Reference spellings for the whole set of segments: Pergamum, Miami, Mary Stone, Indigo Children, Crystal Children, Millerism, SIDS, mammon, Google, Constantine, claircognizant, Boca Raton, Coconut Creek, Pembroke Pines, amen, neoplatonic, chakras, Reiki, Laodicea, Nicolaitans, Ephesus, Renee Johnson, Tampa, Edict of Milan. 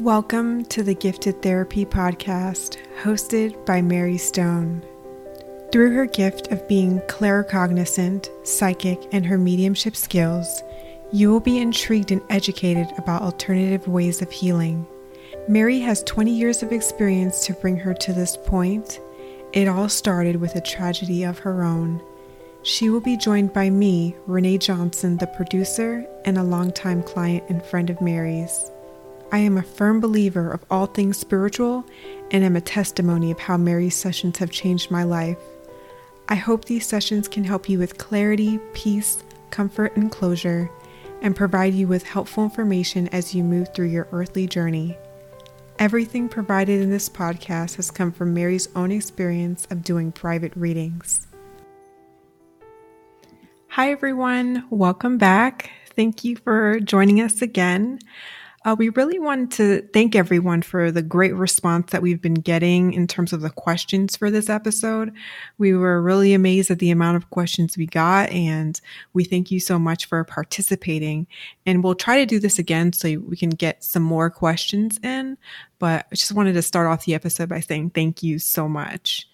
Welcome to the Gifted Therapy Podcast, hosted by Mary Stone. Through her gift of being claircognizant, psychic, and her mediumship skills, you will be intrigued and educated about alternative ways of healing. Mary has 20 years of experience to bring her to this point. It all started with a tragedy of her own. She will be joined by me, Renee Johnson, the producer, and a longtime client and friend of Mary's. I am a firm believer of all things spiritual and am a testimony of how Mary's sessions have changed my life. I hope these sessions can help you with clarity, peace, comfort, and closure, and provide you with helpful information as you move through your earthly journey. Everything provided in this podcast has come from Mary's own experience of doing private readings. Hi everyone, welcome back. Thank you for joining us again. We really wanted to thank everyone for the great response that we've been getting in terms of the questions for this episode. We were really amazed at the amount of questions we got, and we thank you so much for participating. And we'll try to do this again so we can get some more questions in, but I just wanted to start off the episode by saying thank you so much.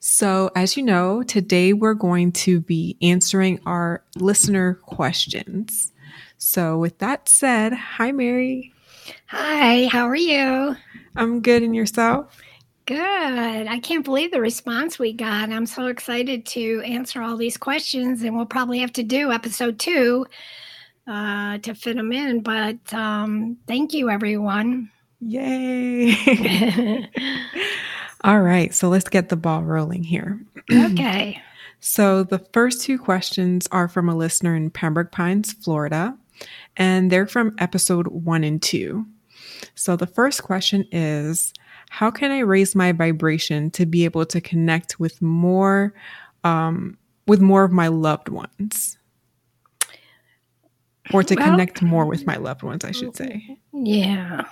So as you know, today we're going to be answering our listener questions. So with that said, hi, Mary. Hi, how are you? I'm good. And yourself? Good. I can't believe the response we got. I'm so excited to answer all these questions, and we'll probably have to do episode 2 to fit them in. But thank you, everyone. Yay. All right. So let's get the ball rolling here. Okay. So the first 2 questions are from a listener in Pembroke Pines, Florida. And they're from episode 1 and 2. So the first question is, how can I raise my vibration to be able to connect with more of my loved ones? Or to connect more with my loved ones, I should say. Yeah.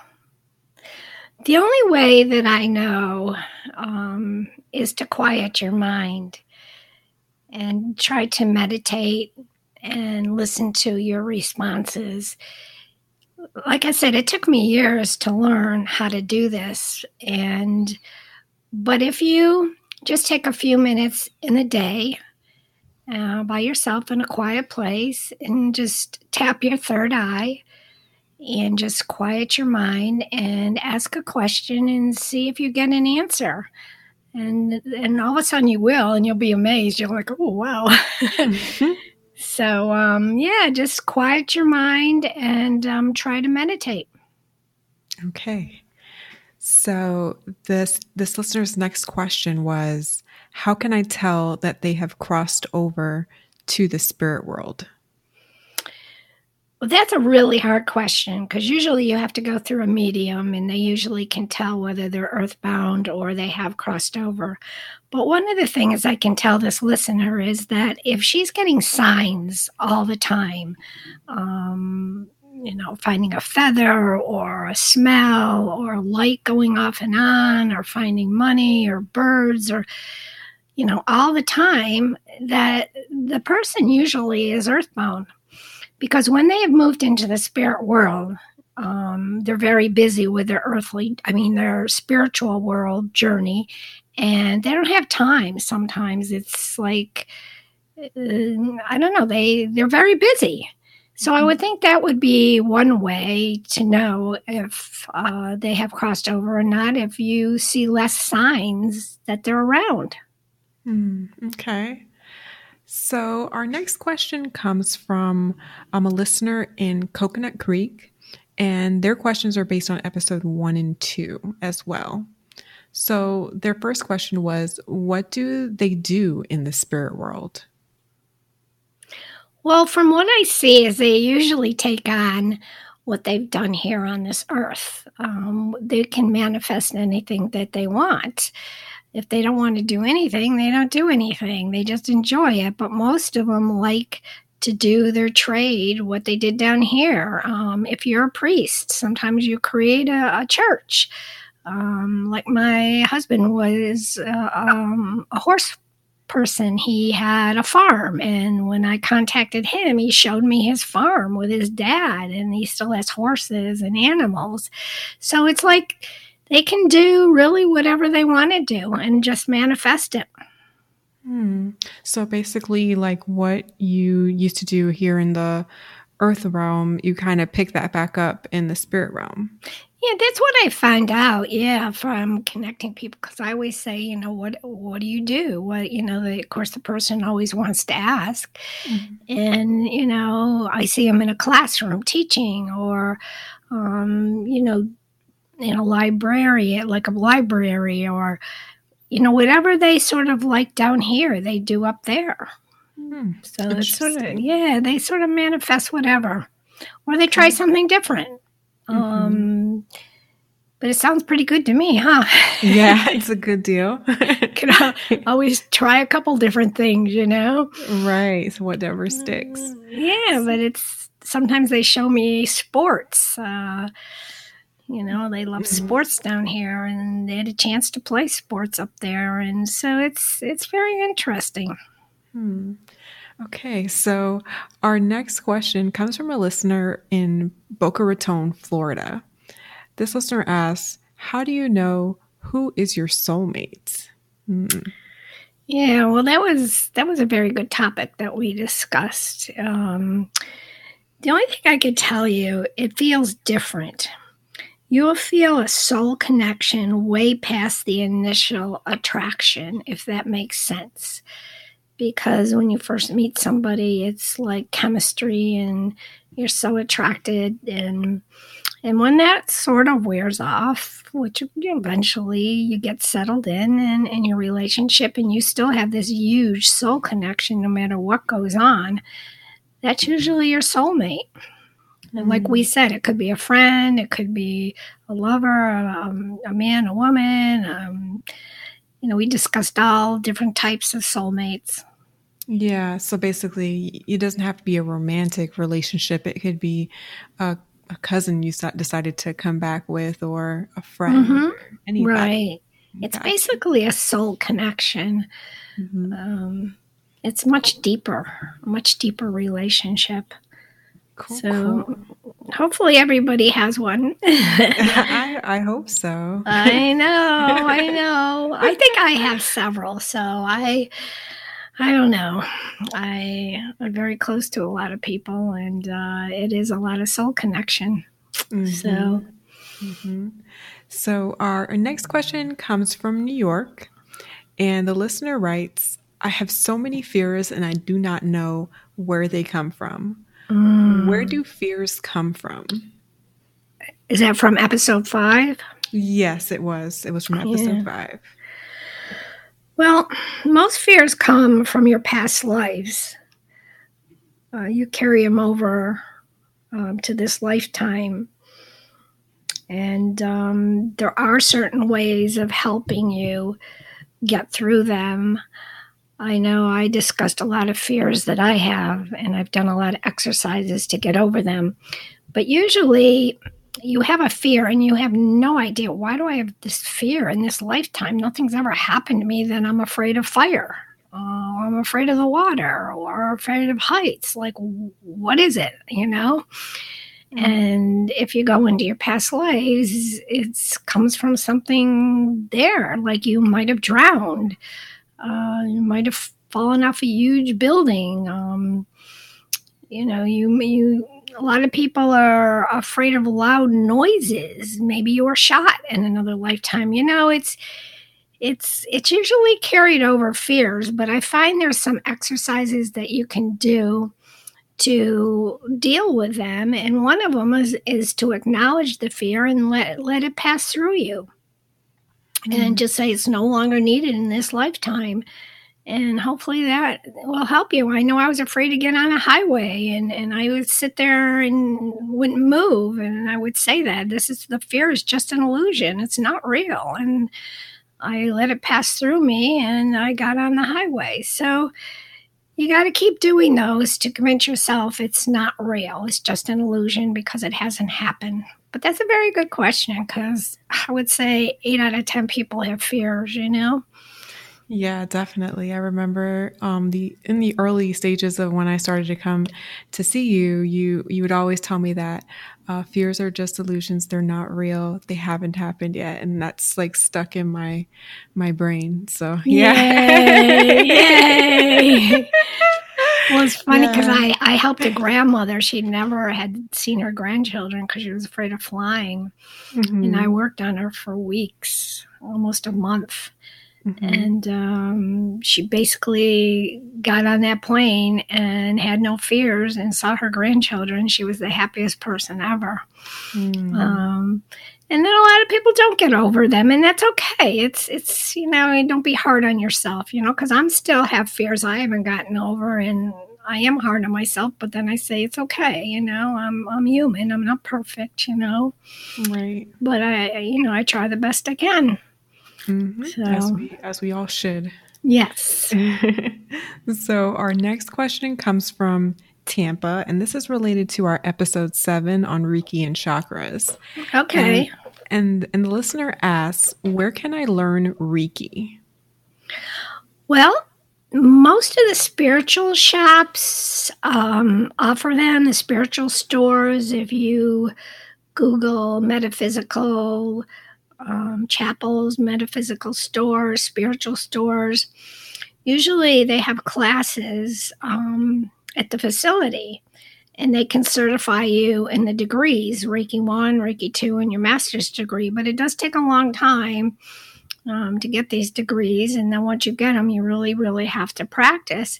The only way that I know is to quiet your mind and try to meditate and listen to your responses. Like I said, it took me years to learn how to do this. But if you just take a few minutes in the day by yourself in a quiet place and just tap your third eye and just quiet your mind and ask a question and see if you get an answer. And all of a sudden you will, and you'll be amazed. You're like, oh, wow. Mm-hmm. So, just quiet your mind and try to meditate. Okay. So this listener's next question was, how can I tell that they have crossed over to the spirit world? Well, that's a really hard question, because usually you have to go through a medium, and they usually can tell whether they're earthbound or they have crossed over. But one of the things I can tell this listener is that if she's getting signs all the time, finding a feather or a smell or a light going off and on, or finding money or birds or, all the time, that the person usually is earthbound. Because when they have moved into the spirit world, they're very busy with their spiritual world journey, and they don't have time. Sometimes it's like, I don't know, they're very busy. So I would think that would be one way to know if they have crossed over or not, if you see less signs that they're around. Okay. So our next question comes from a listener in Coconut Creek, and their questions are based on episode 1 and 2 as well. So their first question was, what do they do in the spirit world? Well, from what I see is they usually take on what they've done here on this earth. They can manifest anything that they want. If they don't want to do anything, they don't do anything. They just enjoy it. But most of them like to do their trade, what they did down here. If you're a priest, sometimes you create a church. Like my husband was a horse person, he had a farm. And when I contacted him, he showed me his farm with his dad, and he still has horses and animals. So it's like they can do really whatever they want to do and just manifest it. Hmm. So basically, like what you used to do here in the earth realm, you kind of pick that back up in the spirit realm. Yeah, that's what I find out, from connecting people. Because I always say, what do you do? Of course, the person always wants to ask. Mm-hmm. And, I see them in a classroom teaching or, in a library, like a library or, whatever they sort of like down here, they do up there. Mm-hmm. So it's they sort of manifest whatever. Or they try something different. But it sounds pretty good to me, huh? Yeah, it's a good deal. Can I always try a couple different things, Right, so whatever sticks. Yeah, but sometimes they show me sports. They love sports down here, and they had a chance to play sports up there, and so it's very interesting. Hmm. Okay, so our next question comes from a listener in Boca Raton, Florida. This listener asks, how do you know who is your soulmate? Yeah, well, that was a very good topic that we discussed. The only thing I could tell you, it feels different. You'll feel a soul connection way past the initial attraction, if that makes sense. Because when you first meet somebody, it's like chemistry and you're so attracted. And when that sort of wears off, which eventually you get settled in your relationship and you still have this huge soul connection no matter what goes on, that's usually your soulmate. And like we said, it could be a friend, it could be a lover, a man, a woman. We discussed all different types of soulmates. Yeah, so basically, it doesn't have to be a romantic relationship. It could be a cousin you decided to come back with or a friend. Mm-hmm. Or anybody. Right. It's basically a soul connection. Mm-hmm. It's much deeper relationship. Cool, Hopefully everybody has one. I hope so. I know. I think I have several, so I don't know. I'm very close to a lot of people, and it is a lot of soul connection. Mm-hmm. So, So our next question comes from New York, and the listener writes, I have so many fears, and I do not know where they come from. Where do fears come from? Is that from episode 5? Yes, it was. It was from episode 5. Well, most fears come from your past lives. You carry them over to this lifetime. And there are certain ways of helping you get through them. I know I discussed a lot of fears that I have, and I've done a lot of exercises to get over them. But usually you have a fear and you have no idea, why do I have this fear in this lifetime? Nothing's ever happened to me that I'm afraid of fire. I'm afraid of the water or afraid of heights. Like, what is it, And if you go into your past lives, it comes from something there. Like you might have drowned. You might have fallen off a huge building. A lot of people are afraid of loud noises. Maybe you were shot in another lifetime. It's usually carried over fears, but I find there's some exercises that you can do to deal with them. And one of them is to acknowledge the fear and let it pass through you. And just say it's no longer needed in this lifetime. And hopefully that will help you. I know I was afraid to get on a highway and I would sit there and wouldn't move. And I would say that the fear is just an illusion. It's not real. And I let it pass through me and I got on the highway. So you got to keep doing those to convince yourself it's not real. It's just an illusion because it hasn't happened. But that's a very good question because I would say 8 out of 10 people have fears, Yeah, definitely. I remember in the early stages of when I started to come to see you, you would always tell me that fears are just illusions. They're not real. They haven't happened yet. And that's like stuck in my brain. So yeah. Yay. Well, it's funny because I helped a grandmother. She never had seen her grandchildren because she was afraid of flying. Mm-hmm. And I worked on her for weeks, almost a month. Mm-hmm. And she basically got on that plane and had no fears and saw her grandchildren. She was the happiest person ever. Mm-hmm. And then a lot of people don't get over them, and that's okay. It's don't be hard on yourself, because I'm still have fears I haven't gotten over, and I am hard on myself. But then I say it's okay, I'm human. I'm not perfect, Right. But I try the best I can. Mm-hmm. So. As we all should. Yes. So our next question comes from Tampa, and this is related to our episode 7 on Reiki and chakras. Okay. And the listener asks, where can I learn Reiki? Well, most of the spiritual shops offer them, the spiritual stores. If you Google metaphysical chapels, metaphysical stores, spiritual stores, usually they have classes at the facility, and they can certify you in the degrees, Reiki 1, Reiki 2, and your master's degree. But it does take a long time to get these degrees, and then once you get them, you really, really have to practice.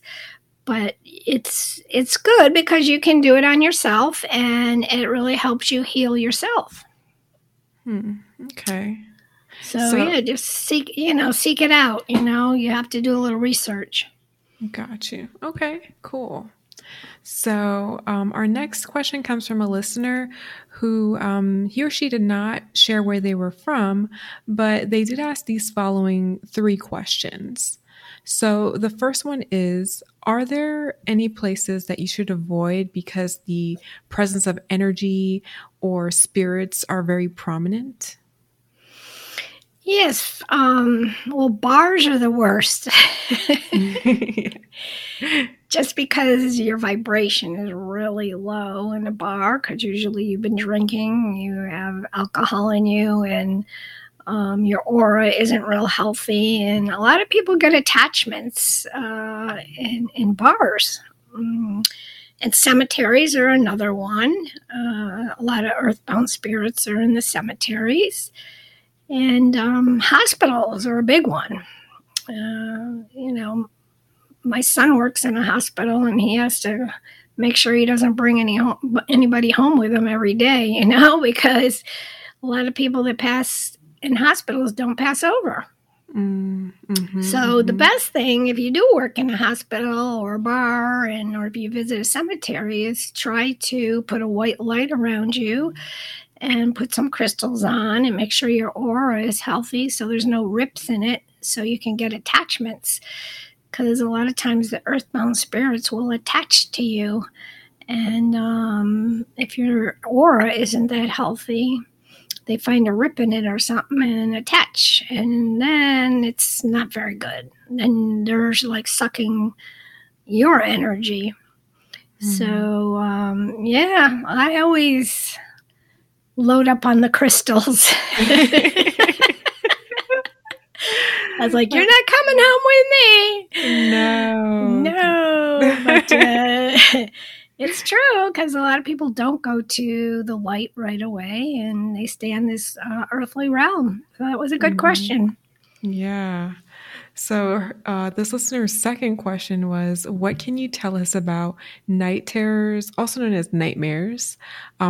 But it's good because you can do it on yourself, and it really helps you heal yourself. Okay. So just seek it out. You have to do a little research. Got you. Okay, cool. So our next question comes from a listener who he or she did not share where they were from, but they did ask these following 3 questions. So the first one is, are there any places that you should avoid because the presence of energy or spirits are very prominent? Yes. Well, bars are the worst. Just because your vibration is really low in a bar, because usually you've been drinking, you have alcohol in you, and your aura isn't real healthy, and a lot of people get attachments in bars. And cemeteries are another one. A lot of earthbound spirits are in the cemeteries. And hospitals are a big one. My son works in a hospital, and he has to make sure he doesn't bring anybody home with him every day, because a lot of people that pass in hospitals don't pass over. Mm-hmm, so the best thing, if you do work in a hospital or a bar, and or if you visit a cemetery, is try to put a white light around you and put some crystals on and make sure your aura is healthy so there's no rips in it, so you can get attachments, because a lot of times the earthbound spirits will attach to you. And if your aura isn't that healthy, they find a rip in it or something and attach, and then it's not very good. And there's like sucking your energy. Mm-hmm. So, I always load up on the crystals. I was like, you're not coming home with me. No. But, it's true, because a lot of people don't go to the light right away, and they stay in this earthly realm. So that was a good question. Yeah. So this listener's second question was, what can you tell us about night terrors, also known as nightmares?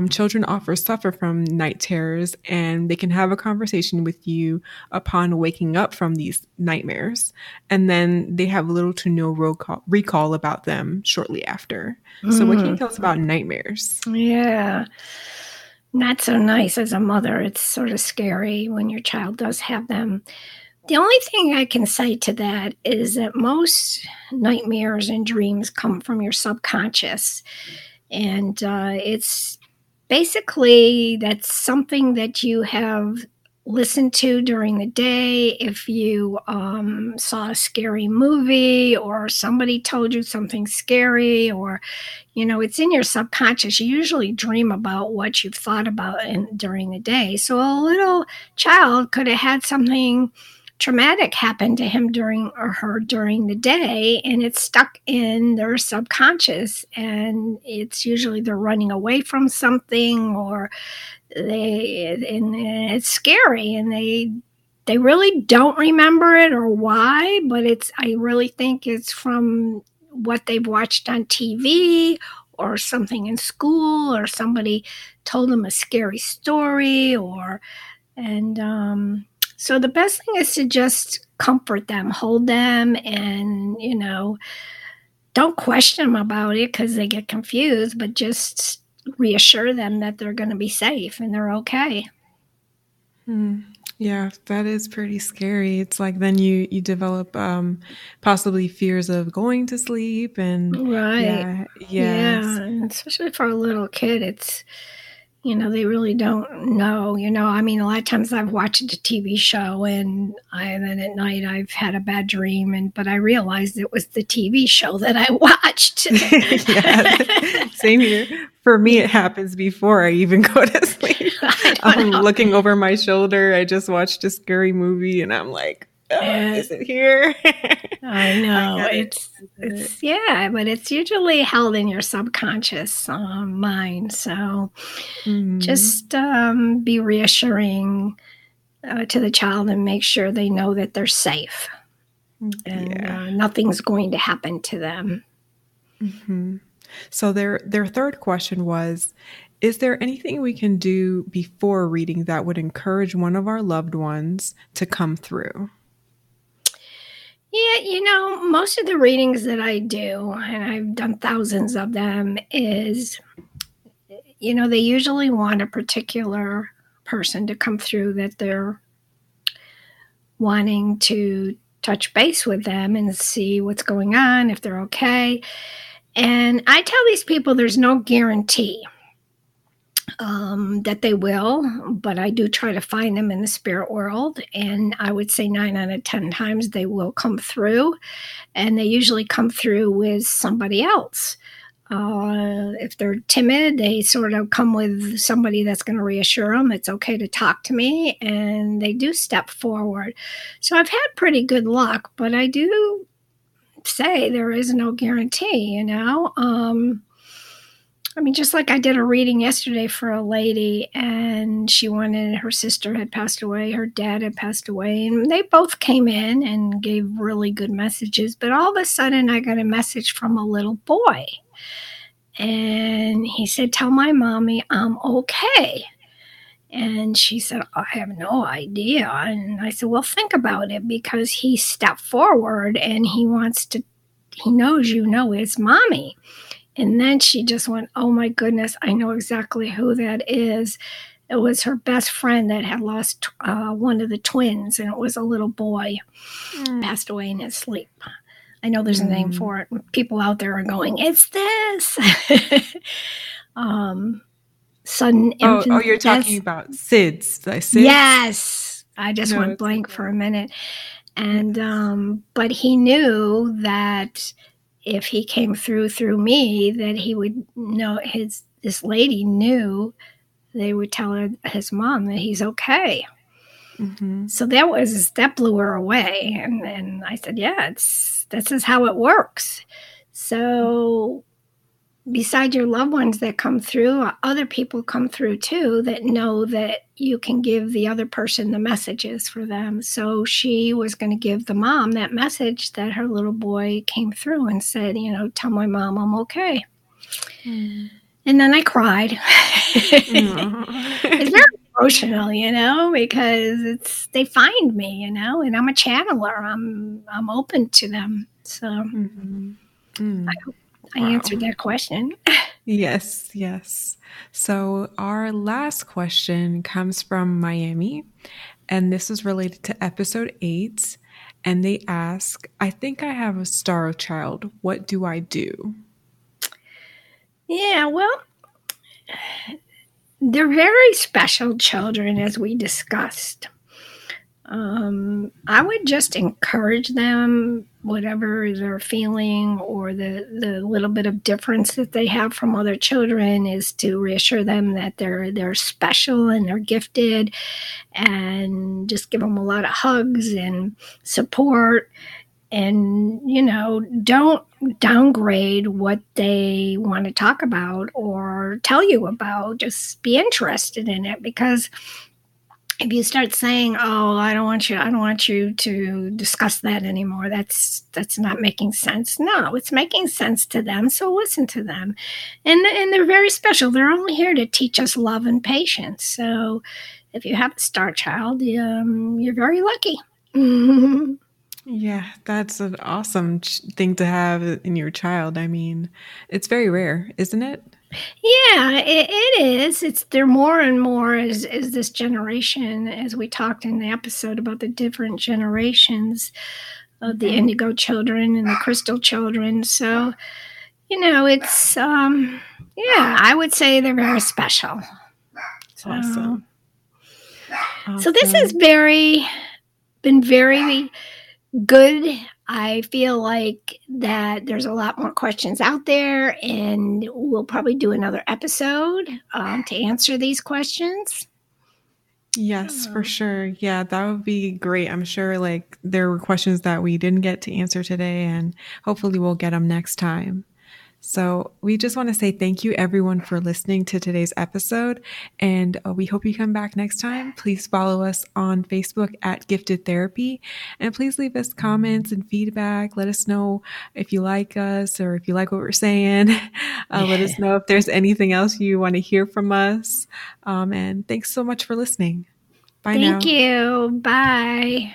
Children often suffer from night terrors, and they can have a conversation with you upon waking up from these nightmares. And then they have little to no recall about them shortly after. So what can you tell us about nightmares? Yeah. Not so nice as a mother. It's sort of scary when your child does have them. The only thing I can say to that is that most nightmares and dreams come from your subconscious. And it's basically that's something that you have listened to during the day, if you saw a scary movie or somebody told you something scary, or, you know, it's in your subconscious. You usually dream about what you've thought about during the day. So a little child could have had something traumatic happen to him during the day, and it's stuck in their subconscious, and it's usually they're running away from something, or and it's scary, and they really don't remember it or why, but I really think it's from what they've watched on TV or something in school, or somebody told them a scary story, so the best thing is to just comfort them, hold them, and, you know, don't question them about it because they get confused, but just reassure them that they're going to be safe and they're okay. Yeah, that is pretty scary. It's like then you develop possibly fears of going to sleep. And right. Yeah. And especially for a little kid, it's... You know, they really don't know, you know, I mean, a lot of times I've watched a TV show and then at night I've had a bad dream, but I realized it was the TV show that I watched. Yeah, same here. For me, it happens before I even go to sleep. I'm looking over my shoulder. I just watched a scary movie and I'm like, is it here? I know. But it's usually held in your subconscious mind. So just be reassuring to the child and make sure they know that they're safe and nothing's going to happen to them. Mm-hmm. So their third question was, is there anything we can do before reading that would encourage one of our loved ones to come through? Yeah, you know, most of the readings that I do, and I've done thousands of them, is, you know, they usually want a particular person to come through that they're wanting to touch base with them and see what's going on, if they're okay. And I tell these people there's no guarantee that they will, but I do try to find them in the spirit world, and I would say 9 out of 10 times they will come through, and they usually come through with somebody else. If they're timid, they sort of come with somebody that's going to reassure them it's okay to talk to me, and they do step forward. So I've had pretty good luck, but I do say there is no guarantee, you know. I mean, just like I did a reading yesterday for a lady, and her sister had passed away, her dad had passed away, and they both came in and gave really good messages. But all of a sudden, I got a message from a little boy, and he said, "Tell my mommy I'm okay." And she said, "I have no idea." And I said, "Well, think about it, because he stepped forward and he knows you know his mommy." And then she just went, "Oh my goodness, I know exactly who that is." It was her best friend that had lost one of the twins, and it was a little boy, passed away in his sleep. I know there's a name for it. People out there are going, "It's this." Sudden infant death. Oh, you're talking about SIDS. Yes. I just went blank for a minute. And but he knew that if he came through me, that he would know this lady knew they would tell his mom that he's okay. Mm-hmm. So that blew her away. And I said, yeah, this is how it works. So beside your loved ones that come through, other people come through too that know that you can give the other person the messages for them. So she was going to give the mom that message that her little boy came through and said, you know, "Tell my mom I'm okay." And then I cried. It's very emotional, you know, because they find me, you know, and I'm a channeler. I'm open to them. So I hope I answered that question. Yes. So our last question comes from Miami, and this is related to episode 8. And they ask, "I think I have a star child. What do I do?" Yeah, well, They're very special children, as we discussed. I would just encourage them, whatever they're feeling or the little bit of difference that they have from other children, is to reassure them that they're special and they're gifted, and just give them a lot of hugs and support. And, you know, don't downgrade what they want to talk about or tell you about. Just be interested in it, because if you start saying, "Oh, I don't want you to discuss that anymore," that's not making sense. No, it's making sense to them, so listen to them. And they're very special. They're only here to teach us love and patience. So if you have a star child, you're very lucky. Yeah, that's an awesome thing to have in your child. I mean, it's very rare, isn't it? Yeah, it is. They're more and more as this generation, as we talked in the episode about the different generations of the Indigo Children and the Crystal Children. So, you know, it's, I would say they're very special. Awesome. So this has been very good. I feel like that there's a lot more questions out there, and we'll probably do another episode to answer these questions. Yes, for sure. Yeah, that would be great. I'm sure like there were questions that we didn't get to answer today, and hopefully we'll get them next time. So we just want to say thank you everyone for listening to today's episode, and we hope you come back next time. Please follow us on Facebook at Gifted Therapy, and please leave us comments and feedback. Let us know if you like us or if you like what we're saying. Let us know if there's anything else you want to hear from us. And thanks so much for listening. Bye now. Thank you. Bye.